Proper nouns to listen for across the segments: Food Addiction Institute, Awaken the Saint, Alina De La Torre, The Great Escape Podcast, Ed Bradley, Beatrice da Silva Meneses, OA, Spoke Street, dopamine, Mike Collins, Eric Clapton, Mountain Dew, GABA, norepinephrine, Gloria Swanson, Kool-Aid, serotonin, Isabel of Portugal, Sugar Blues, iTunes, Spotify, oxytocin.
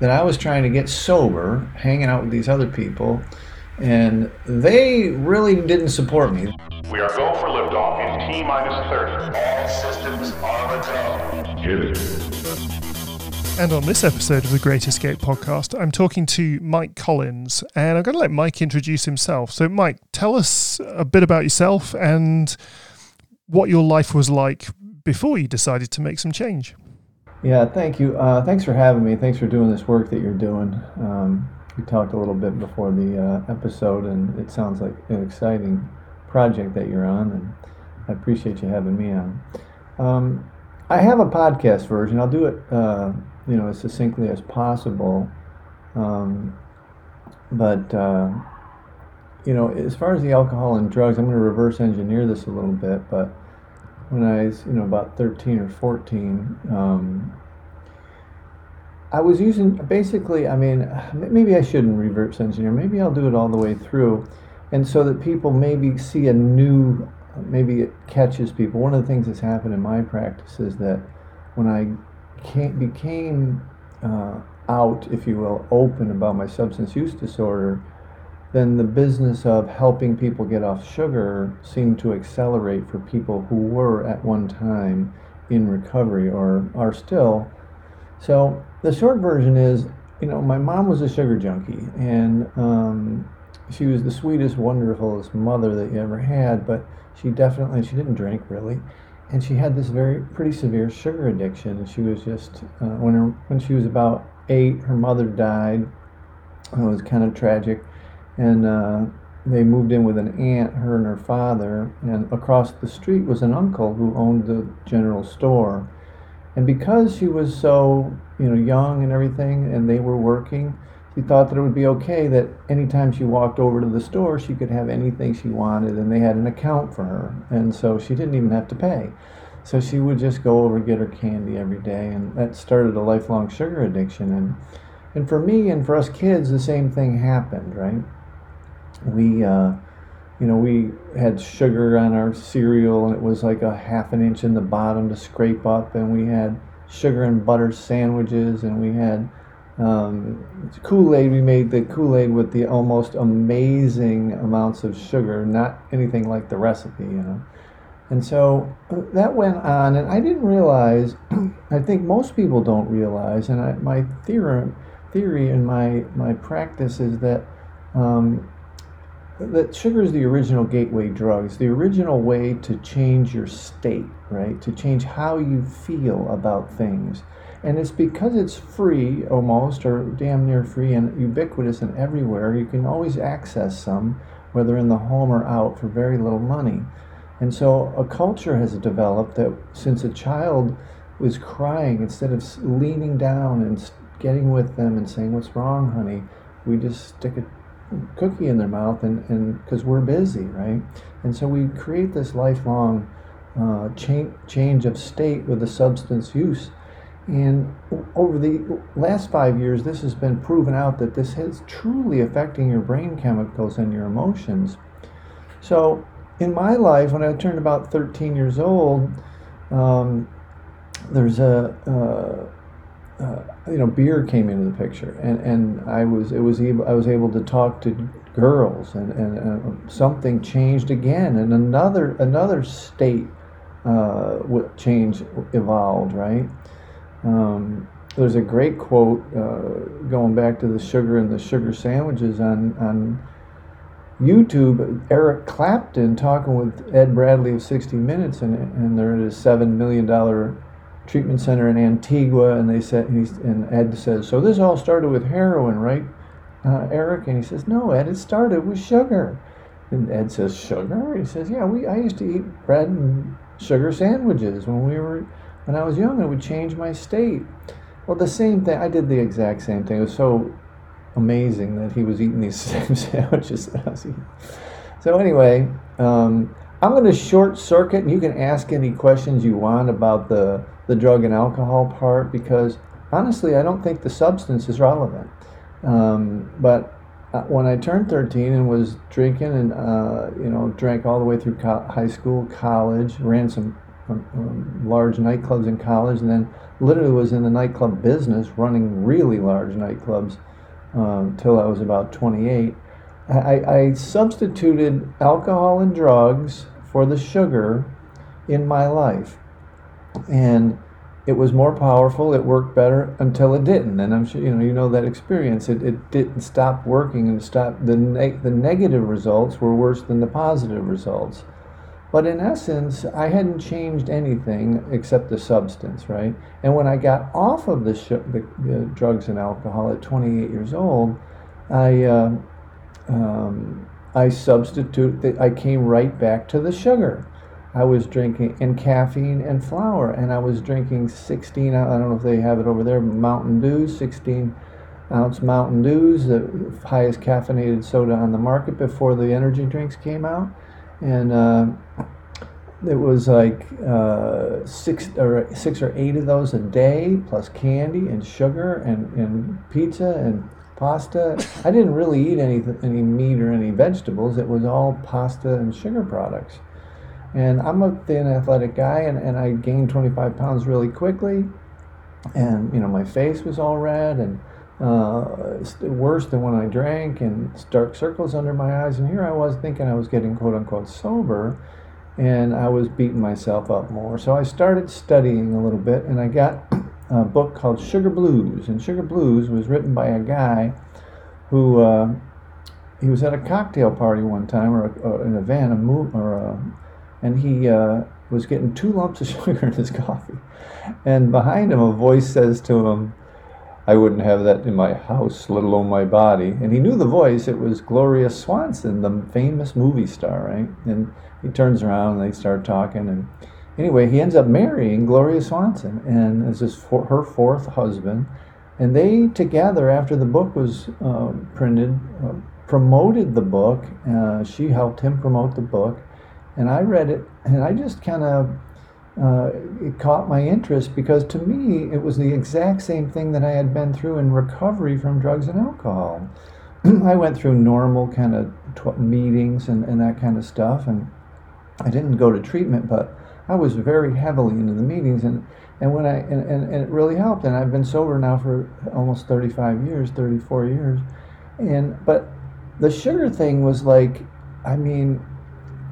that I was trying to get sober, hanging out with these other people, and they really didn't support me. We are go for liftoff in T-30. All systems are go. Hit it. And on this episode of The Great Escape Podcast, I'm talking to Mike Collins, and I'm going to let Mike introduce himself. So Mike, tell us a bit about yourself and what your life was like before you decided to make some change. Yeah, thank you. Thanks for having me. Thanks for doing this work that you're doing. We talked a little bit before the episode, and it sounds like an exciting project that you're on, and I appreciate you having me on. I have a podcast version. I'll do it, as succinctly as possible. But as far as the alcohol and drugs, I'm going to reverse engineer this a little bit, but when I was, about 13 or 14, I was using, maybe I shouldn't reverse engineer. Maybe I'll do it all the way through, and so that people maybe see maybe it catches people. One of the things that's happened in my practice is that when I became out, if you will, open about my substance use disorder, then the business of helping people get off sugar seemed to accelerate for people who were at one time in recovery or are still. So the short version is, my mom was a sugar junkie, and she was the sweetest, wonderfulest mother that you ever had, but she didn't drink really, and she had this pretty severe sugar addiction. And she was just, when she was about 8, her mother died. It was kind of tragic. And they moved in with an aunt, her and her father, and across the street was an uncle who owned the general store. And because she was so, young and everything, and they were working, she thought that it would be okay that anytime she walked over to the store, she could have anything she wanted, and they had an account for her, and so she didn't even have to pay. So she would just go over and get her candy every day, and that started a lifelong sugar addiction. And for me and for us kids, the same thing happened, right? We had sugar on our cereal, and it was like a half an inch in the bottom to scrape up, and we had sugar and butter sandwiches, and we had Kool-Aid. We made the Kool-Aid with the almost amazing amounts of sugar, not anything like the recipe, And so that went on, and I didn't realize, I think most people don't realize, and my theory in my practice is that that sugar is the original gateway drug. It's the original way to change your state, right? To change how you feel about things. And it's because it's free almost, or damn near free, and ubiquitous and everywhere. You can always access some, whether in the home or out, for very little money. And so a culture has developed that since a child was crying, instead of leaning down and getting with them and saying, "What's wrong, honey?" we just stick it cookie in their mouth, and because we're busy, right? And so we create this lifelong change of state with the substance use. And over the last 5 years, this has been proven out that this is truly affecting your brain chemicals and your emotions. So in my life, when I turned about 13 years old, there's a beer came into the picture, and I was able to talk to girls, and something changed again, and another state change evolved, right? There's a great quote going back to the sugar and the sugar sandwiches on YouTube, Eric Clapton talking with Ed Bradley of 60 Minutes, and they're at a $7 million. Treatment center in Antigua, and they said, and Ed says, "So this all started with heroin, right, Eric?" And he says, "No, Ed, it started with sugar." And Ed says, "Sugar?" He says, "Yeah, I used to eat bread and sugar sandwiches when I was young. It would change my state." Well, the same thing. I did the exact same thing. It was so amazing that he was eating these same sandwiches that I was eating. So anyway, I'm going to short circuit, and you can ask any questions you want about the drug and alcohol part, because honestly, I don't think the substance is relevant. But when I turned 13 and was drinking, and drank all the way through high school, college, ran some large nightclubs in college, and then literally was in the nightclub business, running really large nightclubs till I was about 28. I substituted alcohol and drugs for the sugar in my life, and it was more powerful. It worked better until it didn't, and I'm sure you know that experience. It didn't stop working, and stopped the negative results were worse than the positive results. But in essence, I hadn't changed anything except the substance, right? And when I got off of the drugs and alcohol at 28 years old, I came right back to the sugar. I was drinking, and caffeine and flour, and I was drinking 16, I don't know if they have it over there, Mountain Dew, 16-ounce Mountain Dews, the highest caffeinated soda on the market before the energy drinks came out. And it was like six or eight of those a day, plus candy and sugar and pizza and pasta. I didn't really eat any meat or any vegetables. It was all pasta and sugar products. And I'm a thin athletic guy, and I gained 25 pounds really quickly. And my face was all red and worse than when I drank, and dark circles under my eyes. And here I was thinking I was getting quote unquote sober, and I was beating myself up more. So I started studying a little bit, and I got a book called Sugar Blues. And Sugar Blues was written by a guy who he was at a cocktail party one time or an event, and he was getting 2 lumps of sugar in his coffee. And behind him, a voice says to him, "I wouldn't have that in my house, let alone my body." And he knew the voice. It was Gloria Swanson, the famous movie star, right? And he turns around and they start talking. And anyway, he ends up marrying Gloria Swanson, and this is her 4th husband. And they together, after the book was printed, promoted the book. She helped him promote the book. And I read it, and I just kind of, it caught my interest, because to me it was the exact same thing that I had been through in recovery from drugs and alcohol. I went through normal kind of meetings and that kind of stuff, and I didn't go to treatment, but I was very heavily into the meetings, and it really helped. And I've been sober now for almost 34 years, but the sugar thing was like,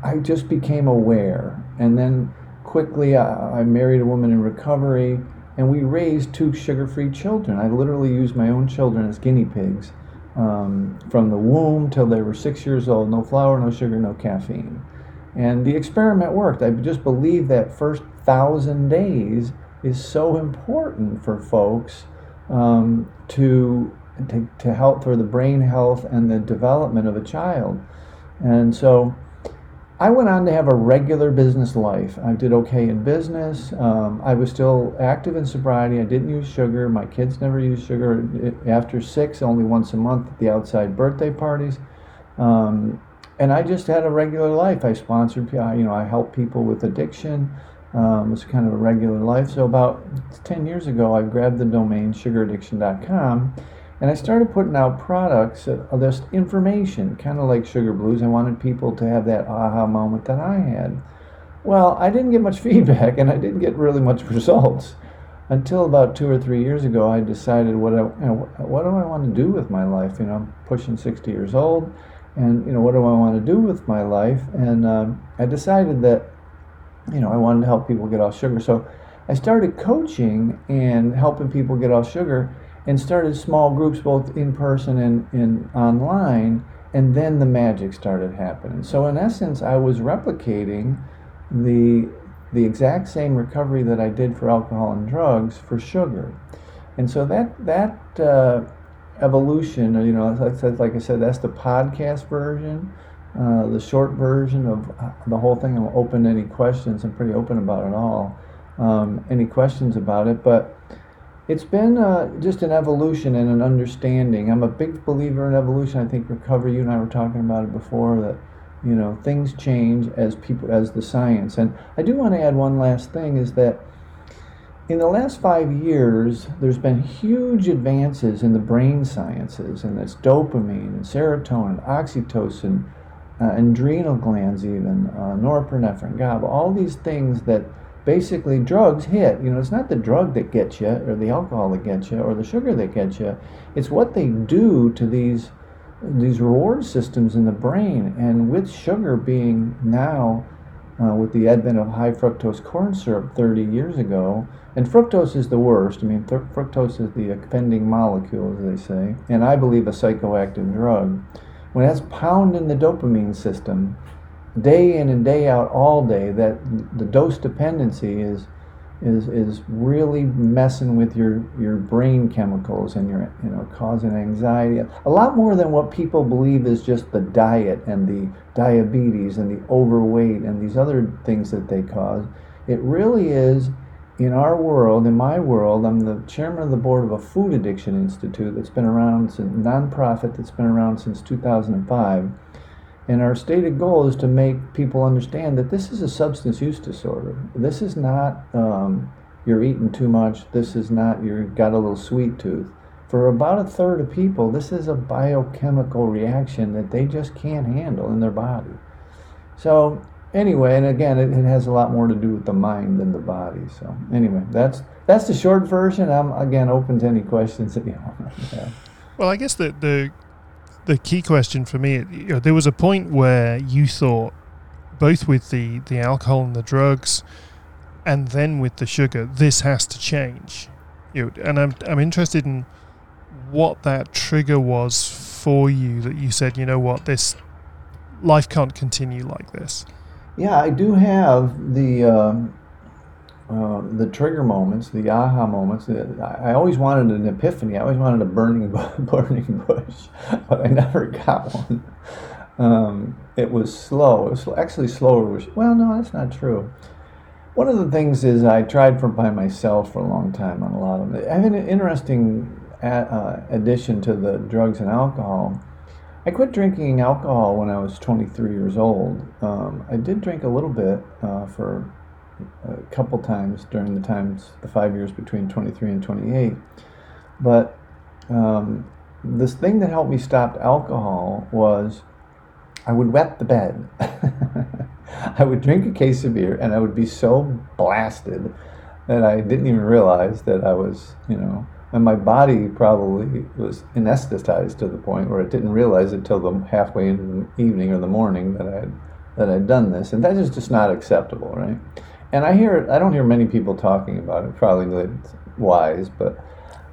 I just became aware, and then quickly, I married a woman in recovery, and we raised 2 sugar-free children. I literally used my own children as guinea pigs from the womb till they were 6 years old. No flour, no sugar, no caffeine. And the experiment worked. I just believe that first 1,000 days is so important for folks to help for the brain health and the development of a child. And so I went on to have a regular business life. I did okay in business. I was still active in sobriety. I didn't use sugar. My kids never used sugar. After 6, only once a month at the outside birthday parties. And I just had a regular life. I sponsored, I helped people with addiction. It was kind of a regular life. So about 10 years ago, I grabbed the domain sugaraddiction.com. And I started putting out products, just information, kind of like Sugar Blues. I wanted people to have that aha moment that I had. Well, I didn't get much feedback, and I didn't get really much results. Until about 2 or 3 years ago, I decided what do I want to do with my life? I'm pushing 60 years old, and what do I want to do with my life? And I decided that, I wanted to help people get off sugar. So I started coaching and helping people get off sugar, and started small groups both in person and online, and then the magic started happening. So in essence, I was replicating the exact same recovery that I did for alcohol and drugs for sugar. And so that evolution, like I said, that's the podcast version, the short version of the whole thing. I'm open to any questions. I'm pretty open about it all, any questions about it, but it's been just an evolution and an understanding. I'm a big believer in evolution. I think recovery, you and I were talking about it before, that things change as the science. And I do want to add one last thing, is that in the last 5 years, there's been huge advances in the brain sciences, and that's dopamine and serotonin, oxytocin, adrenal glands even, norepinephrine, GABA, all these things that basically drugs hit. You know, it's not the drug that gets you, or the alcohol that gets you, or the sugar that gets you. It's what they do to these reward systems in the brain. And with sugar being now, with the advent of high fructose corn syrup 30 years ago, and fructose is the worst. I mean, fructose is the offending molecule, as they say, and I believe a psychoactive drug. When that's pounding the dopamine system, day in and day out, all day, that the dose dependency is really messing with your brain chemicals and your, you know, causing anxiety a lot more than what people believe is just the diet and the diabetes and the overweight and these other things that they cause. It really is, in our world, in my world, I'm the chairman of the board of a Food Addiction Institute that's been around, it's a nonprofit that's been around since 2005. And our stated goal is to make people understand that this is a substance use disorder. This is not you're eating too much. This is not you've got a little sweet tooth. For about a third of people, this is a biochemical reaction that they just can't handle in their body. So anyway, and again, it has a lot more to do with the mind than the body. So anyway, that's the short version. I'm, again, open to any questions that you have. Well, I guess the key question for me, you know, there was a point where you thought, both with the alcohol and the drugs, and then with the sugar, this has to change. You know, and I'm interested in what that trigger was for you that you said, you know what, this life can't continue like this. Yeah, I do have the trigger moments, the aha moments. I always wanted an epiphany. I always wanted a burning bush, but I never got one. It was slow. It was actually slower. Well, no, that's not true. One of the things is I tried by myself for a long time on a lot of it. I have an interesting addition to the drugs and alcohol. I quit drinking alcohol when I was 23 years old. I did drink a little bit for a couple times during the 5 years between 23 and 28, but this thing that helped me stop alcohol was I would wet the bed. I would drink a case of beer and I would be so blasted that I didn't even realize that I was, you know, and my body probably was anesthetized to the point where it didn't realize it till the halfway into the evening or the morning that I'd done this, and that is just not acceptable, right? And I don't hear many people talking about it, probably wise, but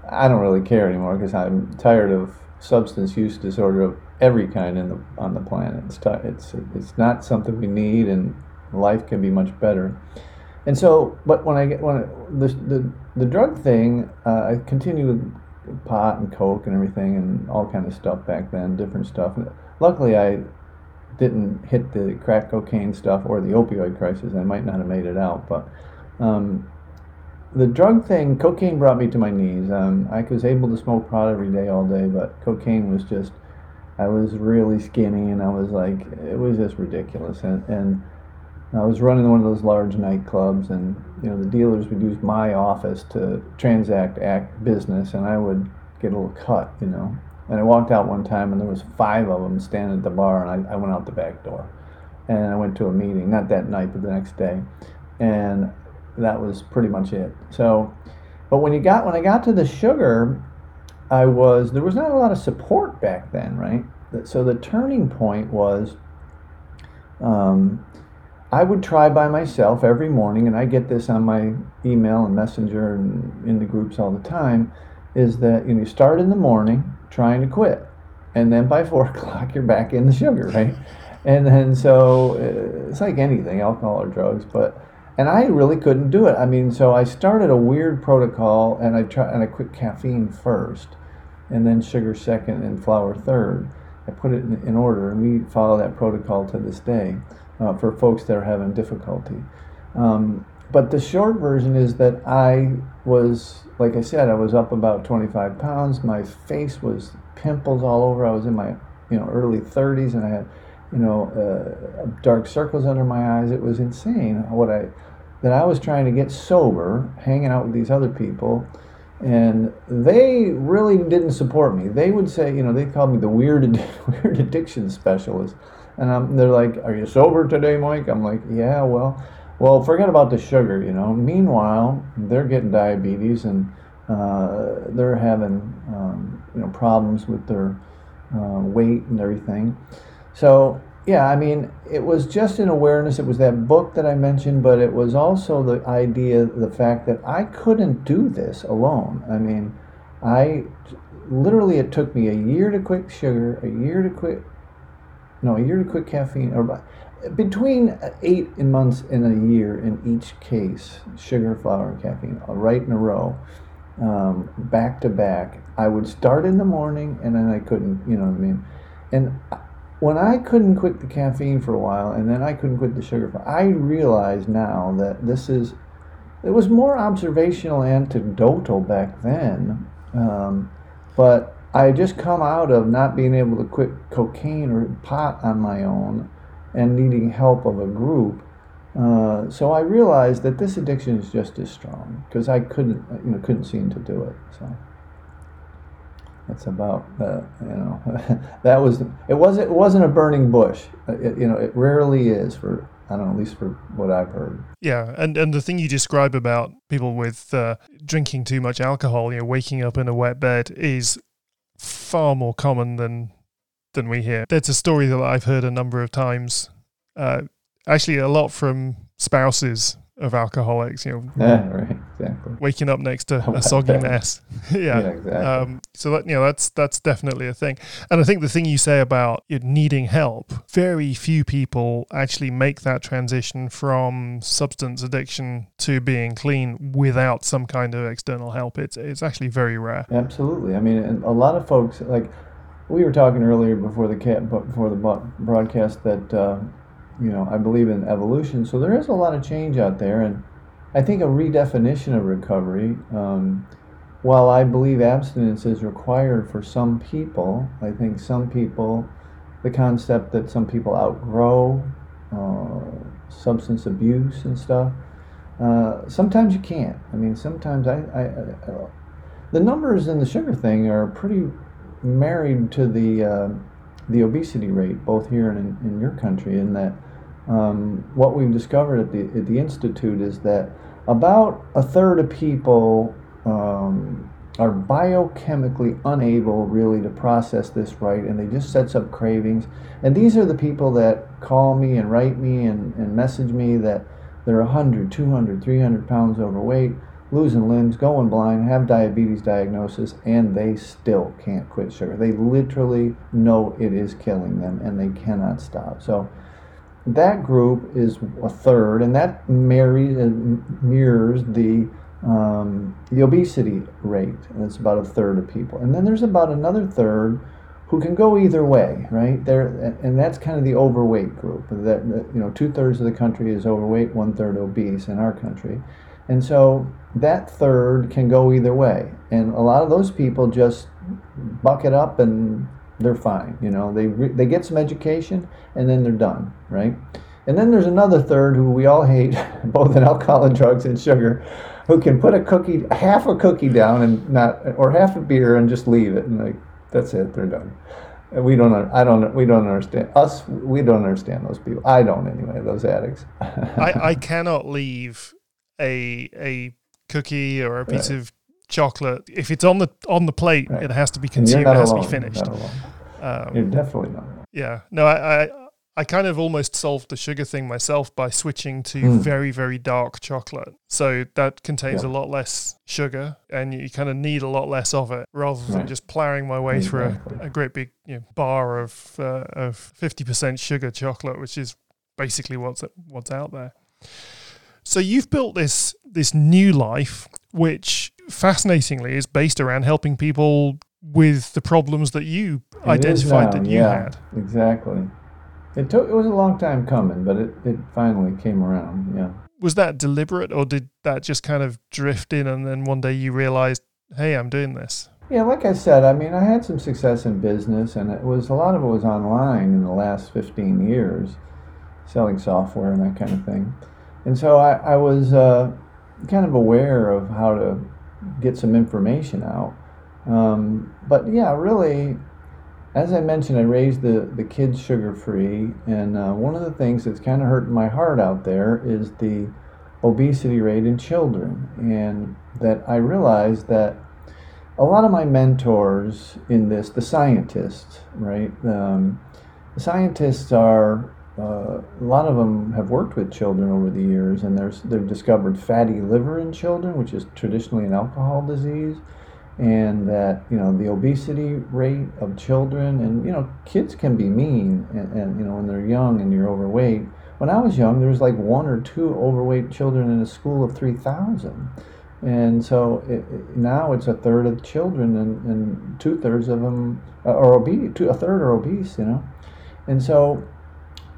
I don't really care anymore because I'm tired of substance use disorder of every kind on the planet. It's not something we need, and life can be much better. And so, but the drug thing, I continued with pot and coke and everything and all kind of stuff back then, different stuff. And luckily, I didn't hit the crack cocaine stuff or the opioid crisis. I might not have made it out, but the drug thing, cocaine brought me to my knees. I was able to smoke pot every day, all day, but cocaine was just, I was really skinny, and I was like, it was just ridiculous. And I was running one of those large nightclubs, and you know, the dealers would use my office to transact business, and I would get a little cut, you know. And I walked out one time, and there was 5 of them standing at the bar, and I went out the back door. And I went to a meeting, not that night, but the next day. And that was pretty much it. So, but when I got to the sugar, there was not a lot of support back then, right? So the turning point was, I would try by myself every morning, and I get this on my email and messenger and in the groups all the time, is that, you know, you start in the morning trying to quit, and then by 4 o'clock you're back in the sugar, right? And then so it's like anything, alcohol or drugs, and I really couldn't do it. I mean, so I started a weird protocol, and I quit caffeine first, and then sugar second, and flour third. I put it in order, and we follow that protocol to this day for folks that are having difficulty. But the short version is that I was, like I said, I was up about 25 pounds. My face was pimples all over. I was in my, you know, early 30s, and I had, you know, dark circles under my eyes. It was insane that I was trying to get sober, hanging out with these other people, and they really didn't support me. They would say, you know, they called me the weird addiction specialist, and they're like, "Are you sober today, Mike?" I'm like, "Yeah, well." Well, forget about the sugar, you know. Meanwhile, they're getting diabetes and they're having, problems with their weight and everything. So, yeah, I mean, it was just an awareness. It was that book that I mentioned, but it was also the idea, the fact that I couldn't do this alone. I mean, it took me a year to quit sugar, a year to quit caffeine, or between 8 months and a year in each case, sugar, flour, and caffeine, right in a row, back to back. I would start in the morning, and then I couldn't, you know what I mean? And when I couldn't quit the caffeine for a while, and then I couldn't quit the sugar, I realize now that it was more observational anecdotal back then, but I had just come out of not being able to quit cocaine or pot on my own and needing help of a group. So I realized that this addiction is just as strong because I couldn't seem to do it. So that's about that was it wasn't a burning bush. It rarely is for. I don't know, at least for what I've heard. Yeah, and the thing you describe about people with drinking too much alcohol, waking up in a wet bed is far more common than we hear. That's a story that I've heard a number of times, actually a lot from spouses of alcoholics, Yeah, right, exactly. Waking up next to a soggy mess. Yeah, exactly. So that, that's definitely a thing. And I think the thing you say about needing help, very few people actually make that transition from substance addiction to being clean without some kind of external help. It's actually very rare. Absolutely. I mean, and a lot of folks, like we were talking earlier before the broadcast that. I believe in evolution, so there is a lot of change out there, and I think a redefinition of recovery. While I believe abstinence is required for some people, I think the concept that some people outgrow substance abuse and stuff, sometimes you can't. I mean, sometimes I the numbers in the sugar thing are pretty married to the obesity rate, both here and in your country, in that what we've discovered at the Institute is that about a third of people are biochemically unable really to process this right, and they just sets up cravings. And these are the people that call me and write me and message me that they're 100, 200, 300 pounds overweight, losing limbs, going blind, have diabetes diagnosis, and they still can't quit sugar. They literally know it is killing them, and they cannot stop. So that group is a third, and that mirrors the obesity rate, and it's about a third of people. And then there's about another third who can go either way, right? And that's kind of the overweight group. Two-thirds of the country is overweight, one-third obese in our country. And so that third can go either way. And a lot of those people just buck it up and they're fine. They get some education and then they're done, right? And then there's another third who we all hate, both in alcohol and drugs and sugar, who can put half a cookie down and or half a beer and just leave it. And that's it, they're done. We don't understand those people. I don't anyway, those addicts. I cannot leave a cookie or a piece of chocolate. If it's on the plate, It has to be consumed. It has to be finished. You're definitely not alone. Yeah. No, I kind of almost solved the sugar thing myself by switching to very, very dark chocolate. So that contains a lot less sugar, and you kind of need a lot less of it, rather than just plowing my way through a great big bar of 50% sugar chocolate, which is basically what's out there. So you've built this new life, which fascinatingly is based around helping people with the problems that you identified that you had. Exactly. It was a long time coming, but it finally came around, yeah. Was that deliberate, or did that just kind of drift in and then one day you realized, hey, I'm doing this? Yeah, like I said, I mean, I had some success in business, and a lot of it was online in the last 15 years, selling software and that kind of thing. And so I was kind of aware of how to get some information out. But yeah, really, As I mentioned, I raised the kids sugar-free, and one of the things that's kind of hurting my heart out there is the obesity rate in children, and that I realized that a lot of my mentors in this, the scientists, right? The scientists are, a lot of them have worked with children over the years, and they've discovered fatty liver in children, which is traditionally an alcohol disease. And that, you know, the obesity rate of children, and, you know, kids can be mean, and you know, when they're young and you're overweight. When I was young, there was like 1 or 2 overweight children in a school of 3,000. And so now it's 1/3 of children, and 2/3 of them are obese, 1/3 are obese, you know. And so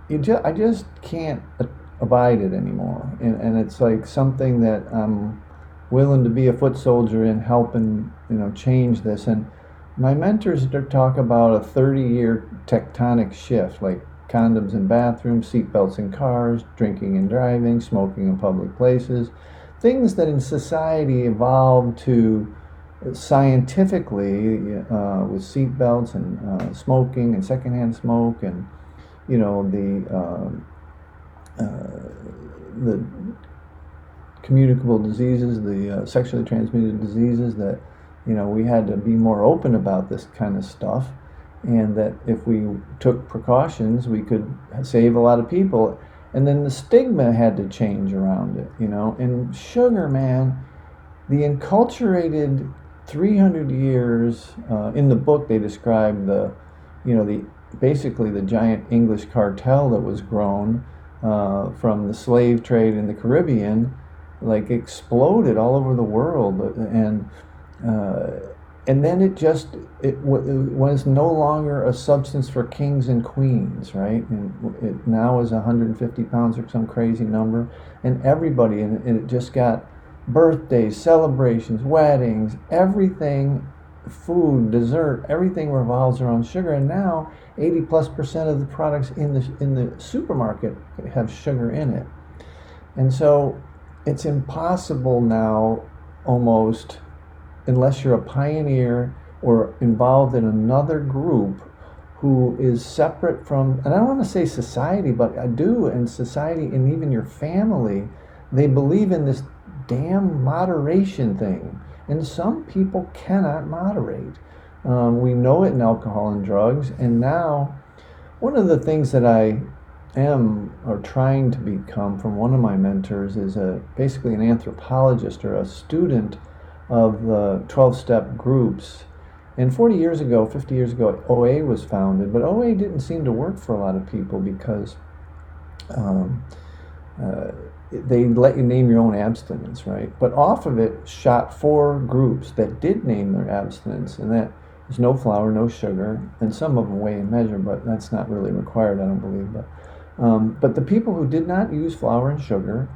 I just can't abide it anymore. And it's like something that I'm willing to be a foot soldier in, helping, you know, change this. And my mentors talk about a 30-year tectonic shift, like condoms in bathrooms, seatbelts in cars, drinking and driving, smoking in public places, things that in society evolved to scientifically with seatbelts and smoking and secondhand smoke, and, you know, the communicable diseases, the sexually transmitted diseases, that, you know, we had to be more open about this kind of stuff, and that if we took precautions, we could save a lot of people. And then the stigma had to change around it, you know. And sugar, man, the enculturated 300 years, in the book they describe the, you know, basically the giant English cartel that was grown from the slave trade in the Caribbean, like exploded all over the world. And then it was no longer a substance for kings and queens, right? And it now is 150 pounds or some crazy number. And everybody, and it just got birthdays, celebrations, weddings, everything, food, dessert, everything revolves around sugar. And now 80+% of the products in the supermarket have sugar in it. And so it's impossible now, almost, unless you're a pioneer or involved in another group who is separate from, and I don't want to say society, but I do, and society and even your family, they believe in this damn moderation thing. And some people cannot moderate. We know it in alcohol and drugs. And now, one of the things that I am or trying to become from one of my mentors is basically an anthropologist or a student of the 12-step groups. And 50 years ago, OA was founded, but OA didn't seem to work for a lot of people because they let you name your own abstinence, right? But off of it shot 4 groups that did name their abstinence, and that was no flour, no sugar, and some of them weigh and measure, but that's not really required, I don't believe. But the people who did not use flour and sugar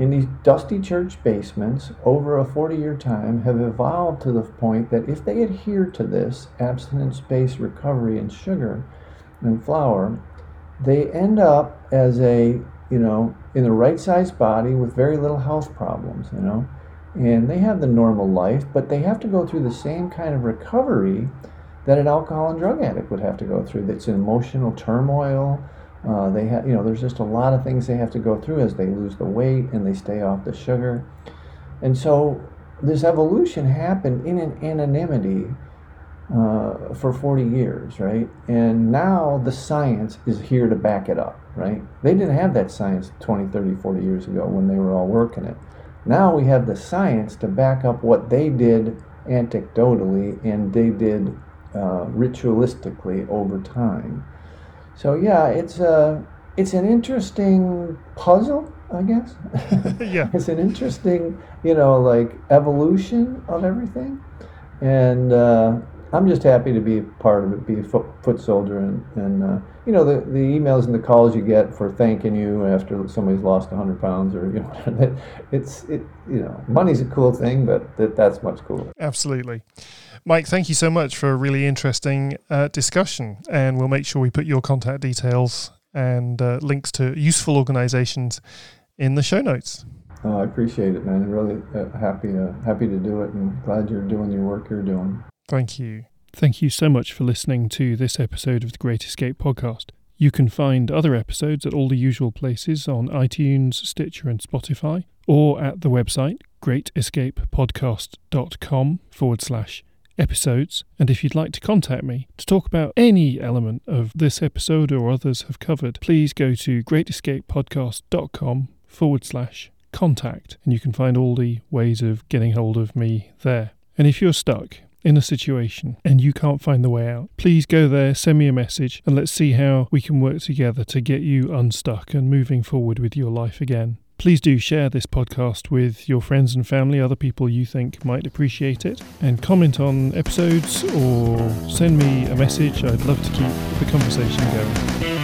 in these dusty church basements over a 40-year time have evolved to the point that if they adhere to this abstinence-based recovery in sugar and flour, they end up as a, you know, in the right-sized body with very little health problems, you know, and they have the normal life, but they have to go through the same kind of recovery that an alcohol and drug addict would have to go through. That's an emotional turmoil. They have, you know, there's just a lot of things they have to go through as they lose the weight and they stay off the sugar. And so this evolution happened in an anonymity for 40 years, right? And now the science is here to back it up, right? They didn't have that science 20, 30, 40 years ago when they were all working it. Now we have the science to back up what they did anecdotally and they did ritualistically over time. So yeah, it's an interesting puzzle, I guess. Yeah. It's an interesting, you know, like evolution of everything, and I'm just happy to be a part of it, be a foot soldier, and you know, the emails and the calls you get for thanking you after somebody's lost 100 pounds, or, you know, it you know, money's a cool thing, but that's much cooler. Absolutely. Mike, thank you so much for a really interesting discussion, and we'll make sure we put your contact details and links to useful organizations in the show notes. I appreciate it, man. I'm really happy to do it, and glad you're doing your work you're doing. Thank you. Thank you so much for listening to this episode of The Great Escape Podcast. You can find other episodes at all the usual places on iTunes, Stitcher and Spotify, or at the website greatescapepodcast.com/episodes. And if you'd like to contact me to talk about any element of this episode or others have covered, please go to greatescapepodcast.com/contact. And you can find all the ways of getting hold of me there. And if you're stuck in a situation and you can't find the way out, please go there, send me a message, and let's see how we can work together to get you unstuck and moving forward with your life again. Please do share this podcast with your friends and family, other people you think might appreciate it, and comment on episodes or send me a message. I'd love to keep the conversation going.